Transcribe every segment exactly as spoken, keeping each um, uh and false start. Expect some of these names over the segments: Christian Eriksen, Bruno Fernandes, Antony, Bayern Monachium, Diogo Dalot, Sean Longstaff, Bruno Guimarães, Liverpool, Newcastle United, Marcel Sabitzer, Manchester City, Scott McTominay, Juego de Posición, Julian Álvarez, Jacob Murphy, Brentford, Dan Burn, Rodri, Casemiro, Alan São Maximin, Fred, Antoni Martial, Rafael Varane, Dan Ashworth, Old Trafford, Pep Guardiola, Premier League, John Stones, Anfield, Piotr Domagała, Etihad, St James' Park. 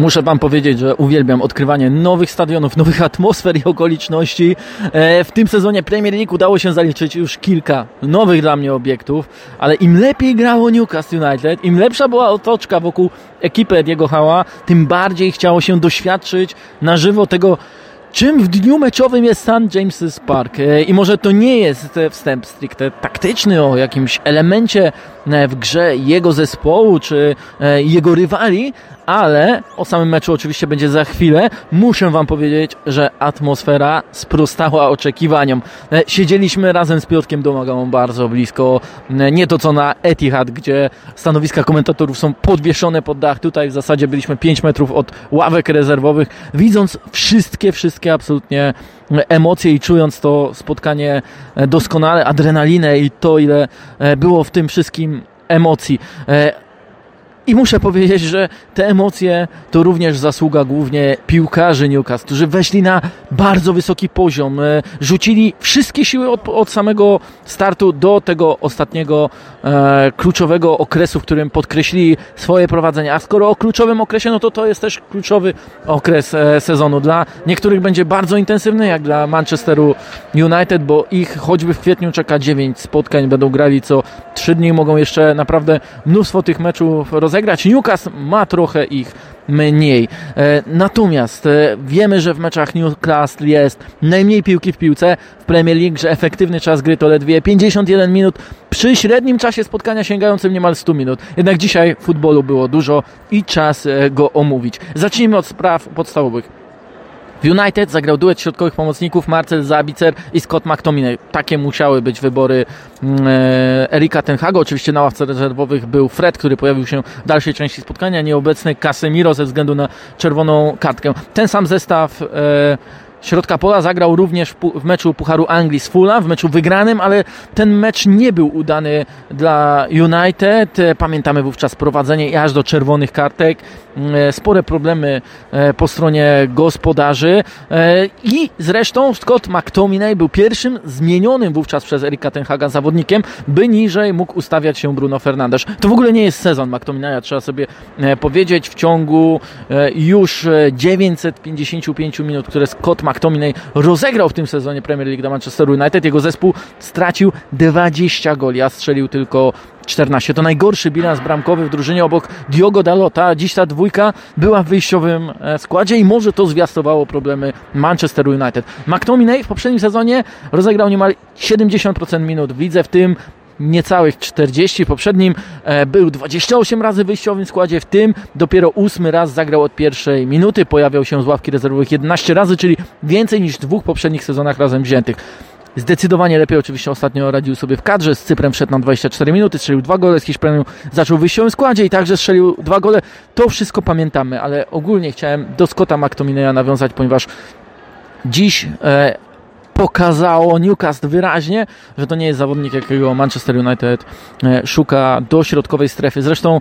Muszę wam powiedzieć, że uwielbiam odkrywanie nowych stadionów, nowych atmosfer i okoliczności. W tym sezonie Premier League udało się zaliczyć już kilka nowych dla mnie obiektów, ale im lepiej grało Newcastle United, im lepsza była otoczka wokół ekipy Eddie'ego Howe'a, tym bardziej chciało się doświadczyć na żywo tego, czym w dniu meczowym jest St James' Park. I może to nie jest wstęp stricte taktyczny o jakimś elemencie w grze jego zespołu czy jego rywali, ale o samym meczu oczywiście będzie za chwilę. Muszę wam powiedzieć, że atmosfera sprostała oczekiwaniom. Siedzieliśmy razem z Piotrkiem Domagałą bardzo blisko. Nie to co na Etihad, gdzie stanowiska komentatorów są podwieszone pod dach. Tutaj w zasadzie byliśmy pięć metrów od ławek rezerwowych, widząc wszystkie, wszystkie absolutnie emocje i czując to spotkanie doskonale, adrenalinę i to, ile było w tym wszystkim emocji. I muszę powiedzieć, że te emocje to również zasługa głównie piłkarzy Newcastle, którzy weszli na bardzo wysoki poziom, rzucili wszystkie siły od, od samego startu do tego ostatniego e, kluczowego okresu, w którym podkreślili swoje prowadzenie. A skoro o kluczowym okresie, no to to jest też kluczowy okres e, sezonu. Dla niektórych będzie bardzo intensywny, jak dla Manchesteru United, bo ich choćby w kwietniu czeka dziewięć spotkań, będą grali co trzy dni, mogą jeszcze naprawdę mnóstwo tych meczów rozegrać. Grać. Newcastle ma trochę ich mniej. E, natomiast e, wiemy, że w meczach Newcastle jest najmniej piłki w piłce w Premier League, że efektywny czas gry to ledwie pięćdziesiąt jeden minut, przy średnim czasie spotkania sięgającym niemal stu minut. Jednak dzisiaj futbolu było dużo i czas e, go omówić. Zacznijmy od spraw podstawowych. W United zagrał duet środkowych pomocników Marcel Sabitzer i Scott McTominay. Takie musiały być wybory e, Erika ten Haga. Oczywiście na ławce rezerwowych był Fred, który pojawił się w dalszej części spotkania. Nieobecny Casemiro ze względu na czerwoną kartkę. Ten sam zestaw e, środka pola zagrał również w, w meczu Pucharu Anglii z Fulham, w meczu wygranym, ale ten mecz nie był udany dla United. Pamiętamy wówczas prowadzenie i aż do czerwonych kartek. Spore problemy po stronie gospodarzy i zresztą Scott McTominay był pierwszym zmienionym wówczas przez Erika ten Haga zawodnikiem, by niżej mógł ustawiać się Bruno Fernandes. To w ogóle nie jest sezon McTominaya, trzeba sobie powiedzieć. W ciągu już dziewięćset pięćdziesiąt pięć minut, które Scott McTominay rozegrał w tym sezonie Premier League dla Manchesteru United, jego zespół stracił dwadzieścia goli, a strzelił tylko czternaście. To najgorszy bilans bramkowy w drużynie obok Diogo Dalota. Dziś ta dwójka była w wyjściowym składzie i może to zwiastowało problemy Manchesteru United. McTominay w poprzednim sezonie rozegrał niemal siedemdziesiąt procent minut w lidze, w tym niecałych czterdzieści. W poprzednim był dwadzieścia osiem razy w wyjściowym składzie, w tym dopiero ósmy raz zagrał od pierwszej minuty. Pojawiał się z ławki rezerwowych jedenaście razy, czyli więcej niż w dwóch poprzednich sezonach razem wziętych. Zdecydowanie lepiej oczywiście ostatnio radził sobie w kadrze. Z Cyprem wszedł na dwadzieścia cztery minuty, strzelił dwa gole, z Hiszpanią zaczął w wyjściowym składzie i także strzelił dwa gole. To wszystko pamiętamy, ale ogólnie chciałem do Scotta McTominaya nawiązać, ponieważ dziś e, pokazało Newcastle wyraźnie, że to nie jest zawodnik, jakiego Manchester United e, szuka do środkowej strefy. Zresztą,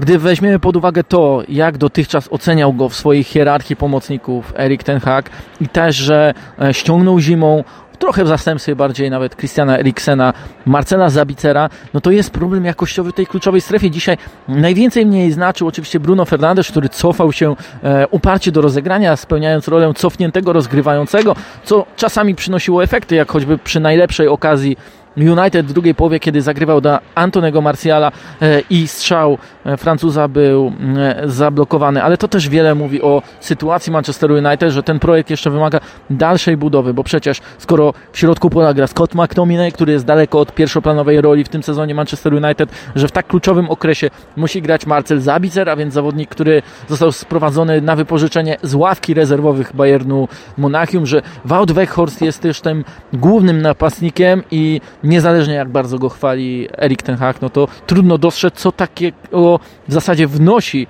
gdy weźmiemy pod uwagę to, jak dotychczas oceniał go w swojej hierarchii pomocników Erik ten Hag i też, że e, ściągnął zimą trochę w zastępstwie bardziej nawet Christiana Eriksena, Marcela Sabitzera, no to jest problem jakościowy w tej kluczowej strefie. Dzisiaj najwięcej mnie jej znaczył oczywiście Bruno Fernandes, który cofał się e, uparcie do rozegrania, spełniając rolę cofniętego rozgrywającego, co czasami przynosiło efekty, jak choćby przy najlepszej okazji United w drugiej połowie, kiedy zagrywał do Antóniego Martiala e, i strzał e, Francuza był e, zablokowany, ale to też wiele mówi o sytuacji Manchesteru United, że ten projekt jeszcze wymaga dalszej budowy, bo przecież skoro w środku pola gra Scott McTominay, który jest daleko od pierwszoplanowej roli w tym sezonie Manchesteru United, że w tak kluczowym okresie musi grać Marcel Sabitzer, a więc zawodnik, który został sprowadzony na wypożyczenie z ławki rezerwowych Bayernu Monachium, że Wout Weghorst jest też tym głównym napastnikiem i niezależnie jak bardzo go chwali Erik ten Hag, no to trudno dostrzec, co takiego w zasadzie wnosi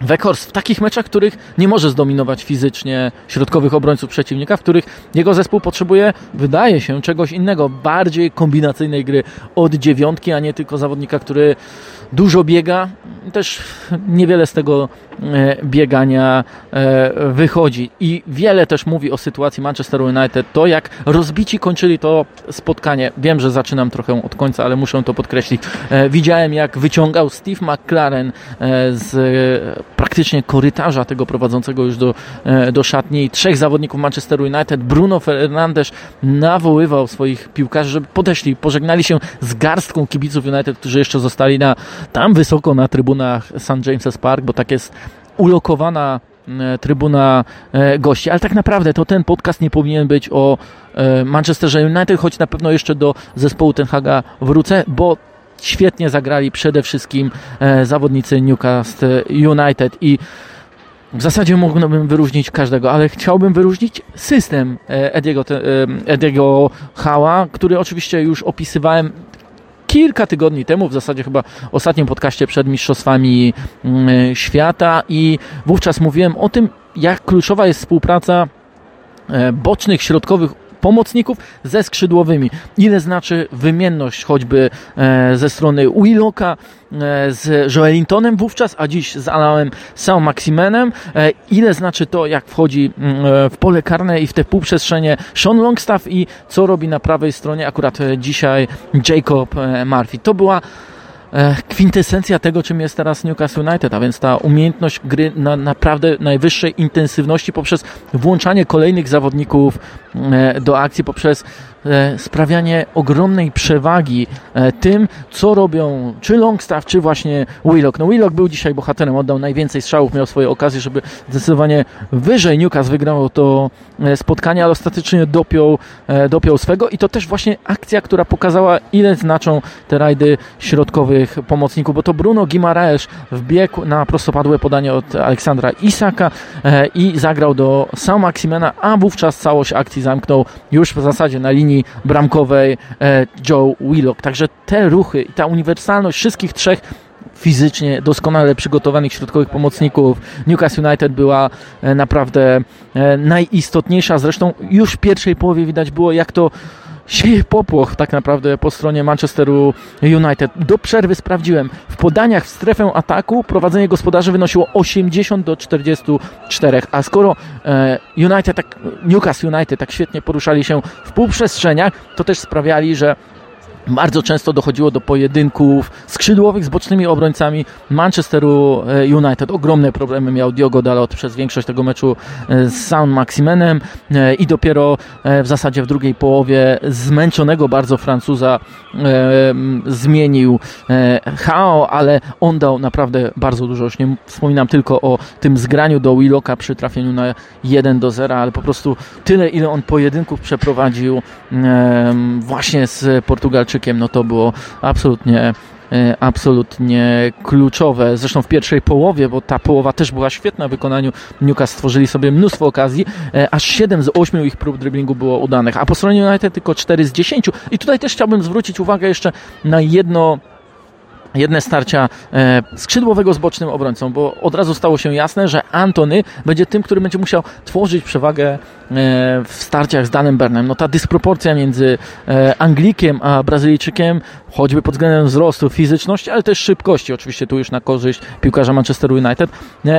Weghorst w takich meczach, w których nie może zdominować fizycznie środkowych obrońców przeciwnika, w których jego zespół potrzebuje, wydaje się, czegoś innego, bardziej kombinacyjnej gry od dziewiątki, a nie tylko zawodnika, który dużo biega. Też niewiele z tego e, biegania e, wychodzi. I wiele też mówi o sytuacji Manchesteru United to, jak rozbici kończyli to spotkanie. Wiem, że zaczynam trochę od końca, ale muszę to podkreślić. E, widziałem, jak wyciągał Steve McLaren e, z e, praktycznie praktycznie korytarza tego prowadzącego już do, do szatni. Trzech zawodników Manchesteru United. Bruno Fernandes nawoływał swoich piłkarzy, żeby podeszli, pożegnali się z garstką kibiców United, którzy jeszcze zostali na, tam wysoko na trybunach St James' Park, bo tak jest ulokowana trybuna gości, ale tak naprawdę to ten podcast nie powinien być o Manchesterze United, choć na pewno jeszcze do zespołu Ten Haga wrócę, bo świetnie zagrali przede wszystkim zawodnicy Newcastle United i w zasadzie mógłbym wyróżnić każdego, ale chciałbym wyróżnić system Ediego, Ediego Howe'a, który oczywiście już opisywałem kilka tygodni temu, w zasadzie chyba w ostatnim podcaście przed Mistrzostwami Świata, i wówczas mówiłem o tym, jak kluczowa jest współpraca bocznych, środkowych pomocników ze skrzydłowymi. Ile znaczy wymienność choćby ze strony Willocka z Joelintonem wówczas, a dziś z Alanem São Maximinem. Ile znaczy to, jak wchodzi w pole karne i w te półprzestrzenie Sean Longstaff i co robi na prawej stronie akurat dzisiaj Jacob Murphy. To była kwintesencja tego, czym jest teraz Newcastle United, a więc ta umiejętność gry na naprawdę najwyższej intensywności poprzez włączanie kolejnych zawodników do akcji, poprzez sprawianie ogromnej przewagi tym, co robią czy Longstaff, czy właśnie Willock. No Willock był dzisiaj bohaterem, oddał najwięcej strzałów, miał swoje okazje, żeby zdecydowanie wyżej Newcastle wygrało to spotkanie, ale ostatecznie dopiął, dopiął swego i to też właśnie akcja, która pokazała, ile znaczą te rajdy środkowych pomocników, bo to Bruno Guimarães wbiegł na prostopadłe podanie od Aleksandra Isaka i zagrał do São Maximena, a wówczas całość akcji zamknął już w zasadzie na linii bramkowej Joe Willock. Także te ruchy i ta uniwersalność wszystkich trzech fizycznie doskonale przygotowanych środkowych pomocników Newcastle United była naprawdę najistotniejsza. Zresztą już w pierwszej połowie widać było, jak to świeży popłoch tak naprawdę po stronie Manchesteru United. Do przerwy sprawdziłem. W podaniach w strefę ataku prowadzenie gospodarzy wynosiło osiemdziesiąt do czterdziestu czterech, a skoro United, tak, Newcastle United tak świetnie poruszali się w półprzestrzeniach, to też sprawiali, że bardzo często dochodziło do pojedynków skrzydłowych z bocznymi obrońcami Manchesteru United. Ogromne problemy miał Diogo Dalot przez większość tego meczu z São Maximenem i dopiero w zasadzie w drugiej połowie zmęczonego bardzo Francuza zmienił Howe, ale on dał naprawdę bardzo dużo. Już nie wspominam tylko o tym zgraniu do Willocka przy trafieniu na jeden do zera, ale po prostu tyle, ile on pojedynków przeprowadził właśnie z Portugalczykiem. No to było absolutnie, absolutnie kluczowe. Zresztą w pierwszej połowie, bo ta połowa też była świetna w wykonaniu Newcastle, stworzyli sobie mnóstwo okazji, aż siedem z ośmiu ich prób driblingu było udanych, a po stronie United tylko cztery z dziesięciu. I tutaj też chciałbym zwrócić uwagę jeszcze na jedno jedne starcia skrzydłowego z bocznym obrońcą, bo od razu stało się jasne, że Antony będzie tym, który będzie musiał tworzyć przewagę w starciach z Danem Burnem. No ta dysproporcja między Anglikiem a Brazylijczykiem, choćby pod względem wzrostu, fizyczności, ale też szybkości, oczywiście tu już na korzyść piłkarza Manchesteru United,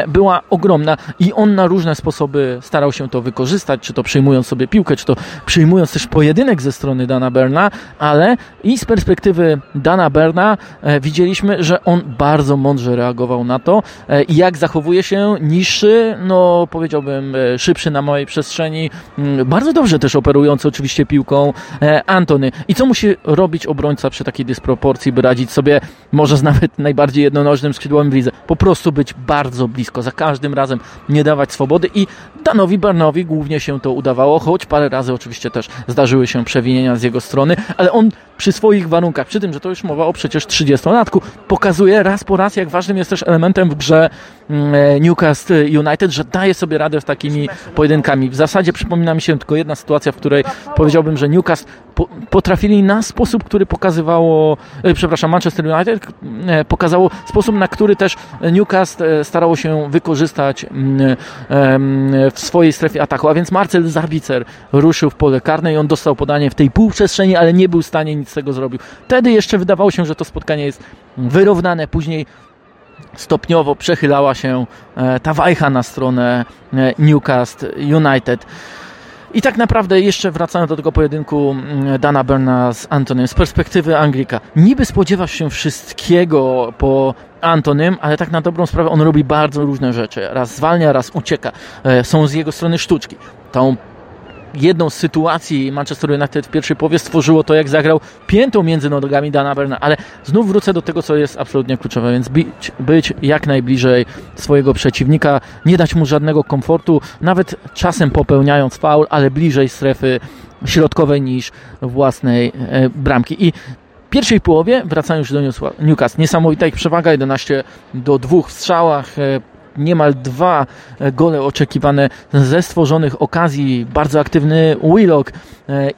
była ogromna i on na różne sposoby starał się to wykorzystać, czy to przyjmując sobie piłkę, czy to przyjmując też pojedynek ze strony Dana Burna, ale i z perspektywy Dana Burna widzieli, że on bardzo mądrze reagował na to i jak zachowuje się niższy, no powiedziałbym szybszy na małej przestrzeni, bardzo dobrze też operujący oczywiście piłką Antony. I co musi robić obrońca przy takiej dysproporcji, by radzić sobie może z nawet najbardziej jednonożnym skrzydłowym w lidze? Po prostu być bardzo blisko, za każdym razem nie dawać swobody i Danowi Burnowi głównie się to udawało, choć parę razy oczywiście też zdarzyły się przewinienia z jego strony, ale on przy swoich warunkach, przy tym, że to już mowa o przecież trzydziestolatku, pokazuje raz po raz, jak ważnym jest też elementem w grze Newcastle United, że daje sobie radę z takimi pojedynkami. W zasadzie przypomina mi się tylko jedna sytuacja, w której powiedziałbym, że Newcastle potrafili na sposób, który pokazywało, przepraszam, Manchester United pokazało sposób, na który też Newcastle starało się wykorzystać w swojej strefie ataku, a więc Marcel Sabitzer ruszył w pole karne i on dostał podanie w tej półprzestrzeni, ale nie był w stanie nic z tego zrobił. Wtedy jeszcze wydawało się, że to spotkanie jest wyrównane, później stopniowo przechylała się ta wajcha na stronę Newcastle United. I tak naprawdę jeszcze wracając do tego pojedynku Dana Burna z Antonym, z perspektywy Anglika, niby spodziewasz się wszystkiego po Antonym, ale tak na dobrą sprawę on robi bardzo różne rzeczy. Raz zwalnia, raz ucieka. Są z jego strony sztuczki. Tą jedną z sytuacji Manchester United w pierwszej połowie stworzyło to, jak zagrał piętą między nogami Dana Burna, ale znów wrócę do tego, co jest absolutnie kluczowe, więc być, być jak najbliżej swojego przeciwnika, nie dać mu żadnego komfortu, nawet czasem popełniając faul, ale bliżej strefy środkowej niż własnej e, bramki. I w pierwszej połowie wracają już do Newcastle. Niesamowita ich przewaga, jedenaście do dwóch w strzałach, e, niemal dwa gole oczekiwane ze stworzonych okazji. Bardzo aktywny Willock,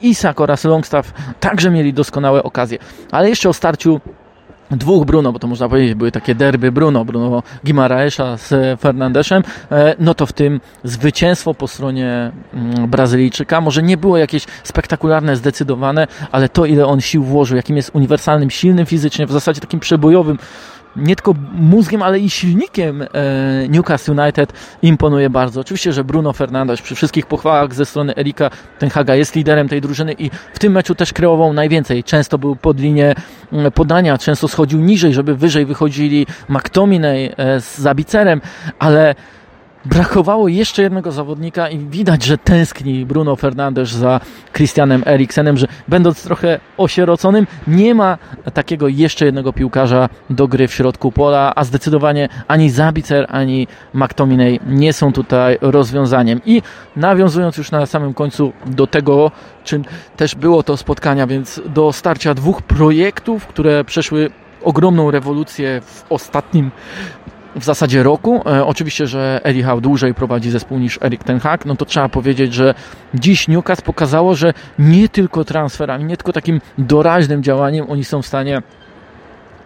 Isak oraz Longstaff także mieli doskonałe okazje. Ale jeszcze o starciu dwóch Bruno, bo to można powiedzieć, były takie derby Bruno, Bruno Guimarãesza z Fernandeszem, no to w tym zwycięstwo po stronie Brazylijczyka, może nie było jakieś spektakularne, zdecydowane, ale to, ile on sił włożył, jakim jest uniwersalnym, silnym fizycznie, w zasadzie takim przebojowym, nie tylko mózgiem, ale i silnikiem Newcastle United, imponuje bardzo. Oczywiście, że Bruno Fernandes przy wszystkich pochwałach ze strony Erika ten Haga jest liderem tej drużyny i w tym meczu też kreował najwięcej. Często był pod linię podania, często schodził niżej, żeby wyżej wychodzili McTominay z Sabitzerem, ale brakowało jeszcze jednego zawodnika i widać, że tęskni Bruno Fernandes za Christianem Eriksenem, że będąc trochę osieroconym, nie ma takiego jeszcze jednego piłkarza do gry w środku pola, a zdecydowanie ani Sabitzer, ani McTominay nie są tutaj rozwiązaniem. I nawiązując już na samym końcu do tego, czym też było to spotkania, więc do starcia dwóch projektów, które przeszły ogromną rewolucję w ostatnim w zasadzie roku. E, oczywiście, że Eddie Howe dłużej prowadzi zespół niż Erik ten Hag, no to trzeba powiedzieć, że dziś Newcastle pokazało, że nie tylko transferami, nie tylko takim doraźnym działaniem oni są w stanie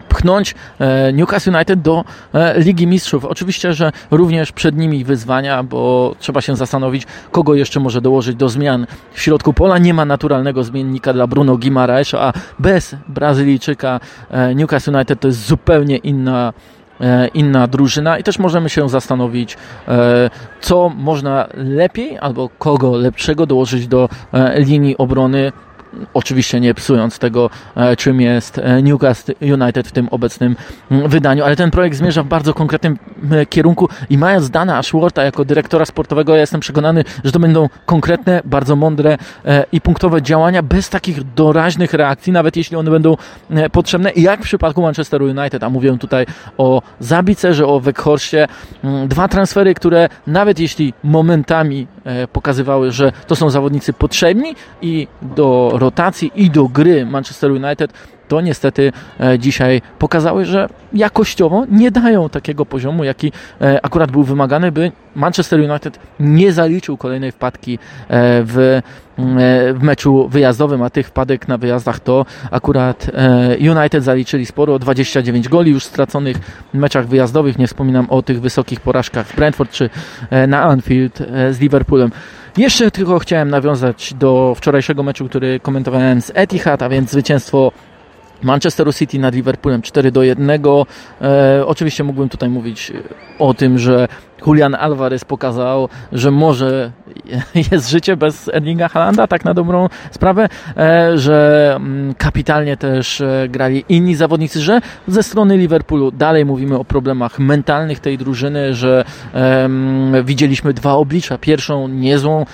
pchnąć Newcastle United do Ligi Mistrzów. Oczywiście, że również przed nimi wyzwania, bo trzeba się zastanowić, kogo jeszcze może dołożyć do zmian w środku pola. Nie ma naturalnego zmiennika dla Bruno Guimarãesza, a bez Brazylijczyka Newcastle United to jest zupełnie inna inna drużyna i też możemy się zastanowić, co można lepiej albo kogo lepszego dołożyć do linii obrony, oczywiście nie psując tego, czym jest Newcastle United w tym obecnym wydaniu, ale ten projekt zmierza w bardzo konkretnym kierunku i mając Dana Ashwortha jako dyrektora sportowego, ja jestem przekonany, że to będą konkretne, bardzo mądre i punktowe działania bez takich doraźnych reakcji, nawet jeśli one będą potrzebne, jak w przypadku Manchesteru United, a mówię tutaj o Sabitzerze, o Weghorście, dwa transfery, które nawet jeśli momentami pokazywały, że to są zawodnicy potrzebni i do rotacji i do gry Manchester United, to niestety dzisiaj pokazały, że jakościowo nie dają takiego poziomu, jaki akurat był wymagany, by Manchester United nie zaliczył kolejnej wpadki w, w meczu wyjazdowym, a tych wpadek na wyjazdach to akurat United zaliczyli sporo, dwadzieścia dziewięć goli już straconych w meczach wyjazdowych, nie wspominam o tych wysokich porażkach w Brentford czy na Anfield z Liverpoolem. Jeszcze tylko chciałem nawiązać do wczorajszego meczu, który komentowałem z Etihad, a więc zwycięstwo Manchesteru City nad Liverpoolem cztery do jednego. E, oczywiście mógłbym tutaj mówić o tym, że Julian Alvarez pokazał, że może jest życie bez Erlinga Haalanda, tak na dobrą sprawę, że kapitalnie też grali inni zawodnicy, że ze strony Liverpoolu dalej mówimy o problemach mentalnych tej drużyny, że um, widzieliśmy dwa oblicza, pierwszą niezłą,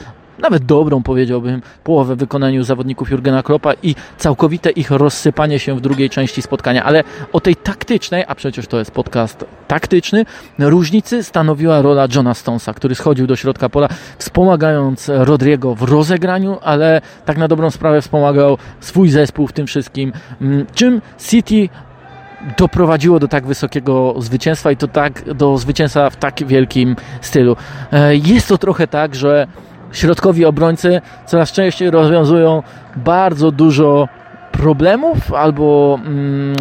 nawet dobrą, powiedziałbym, połowę w wykonaniu zawodników Jurgena Kloppa i całkowite ich rozsypanie się w drugiej części spotkania. Ale o tej taktycznej, a przecież to jest podcast taktyczny, różnicy stanowiła rola Johna Stonesa, który schodził do środka pola, wspomagając Rodriego w rozegraniu, ale tak na dobrą sprawę wspomagał swój zespół w tym wszystkim, czym City doprowadziło do tak wysokiego zwycięstwa i to tak do zwycięstwa w tak wielkim stylu. Jest to trochę tak, że środkowi obrońcy coraz częściej rozwiązują bardzo dużo problemów albo mm,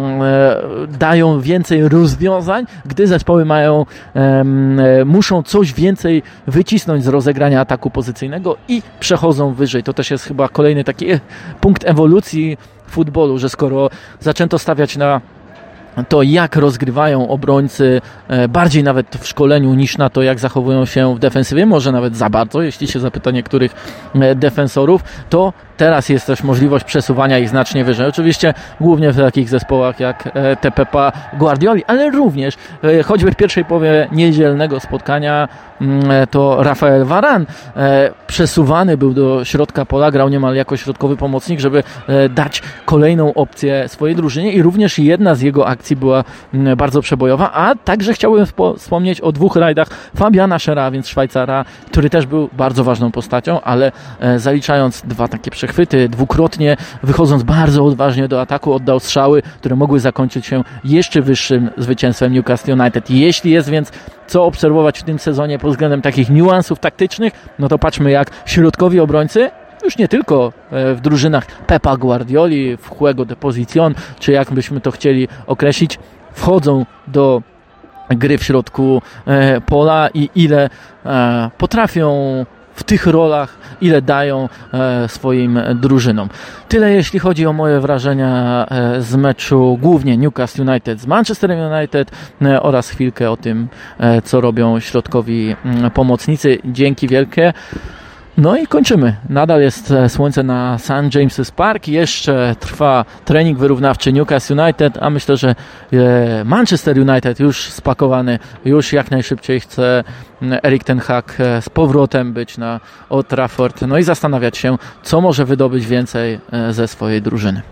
dają więcej rozwiązań, gdy zespoły mają, mm, muszą coś więcej wycisnąć z rozegrania ataku pozycyjnego i przechodzą wyżej. To też jest chyba kolejny taki punkt ewolucji futbolu, że skoro zaczęto stawiać na to jak rozgrywają obrońcy, bardziej nawet w szkoleniu niż na to, jak zachowują się w defensywie, może nawet za bardzo, jeśli się zapyta niektórych defensorów, to teraz jest też możliwość przesuwania ich znacznie wyżej. Oczywiście głównie w takich zespołach jak T P P Guardioli, ale również choćby w pierwszej połowie niedzielnego spotkania to Rafael Varane przesuwany był do środka pola, grał niemal jako środkowy pomocnik, żeby dać kolejną opcję swojej drużynie i również jedna z jego akcji była bardzo przebojowa, a także chciałbym wspomnieć o dwóch rajdach Fabiana Schera, więc Szwajcara, który też był bardzo ważną postacią, ale zaliczając dwa takie przechwyty, dwukrotnie wychodząc bardzo odważnie do ataku, oddał strzały, które mogły zakończyć się jeszcze wyższym zwycięstwem Newcastle United. Jeśli jest więc co obserwować w tym sezonie pod względem takich niuansów taktycznych, no to patrzmy, jak środkowi obrońcy, już nie tylko w drużynach Pepa Guardioli, w Juego de Posición, czy jak byśmy to chcieli określić, wchodzą do gry w środku pola i ile potrafią w tych rolach, ile dają swoim drużynom. Tyle jeśli chodzi o moje wrażenia z meczu głównie Newcastle United z Manchester United oraz chwilkę o tym, co robią środkowi pomocnicy. Dzięki wielkie. No i kończymy. Nadal jest słońce na St James' Park. Jeszcze trwa trening wyrównawczy Newcastle United, a myślę, że Manchester United już spakowany, już jak najszybciej chce Erik ten Hag z powrotem być na Old Trafford. No i zastanawiać się, co może wydobyć więcej ze swojej drużyny.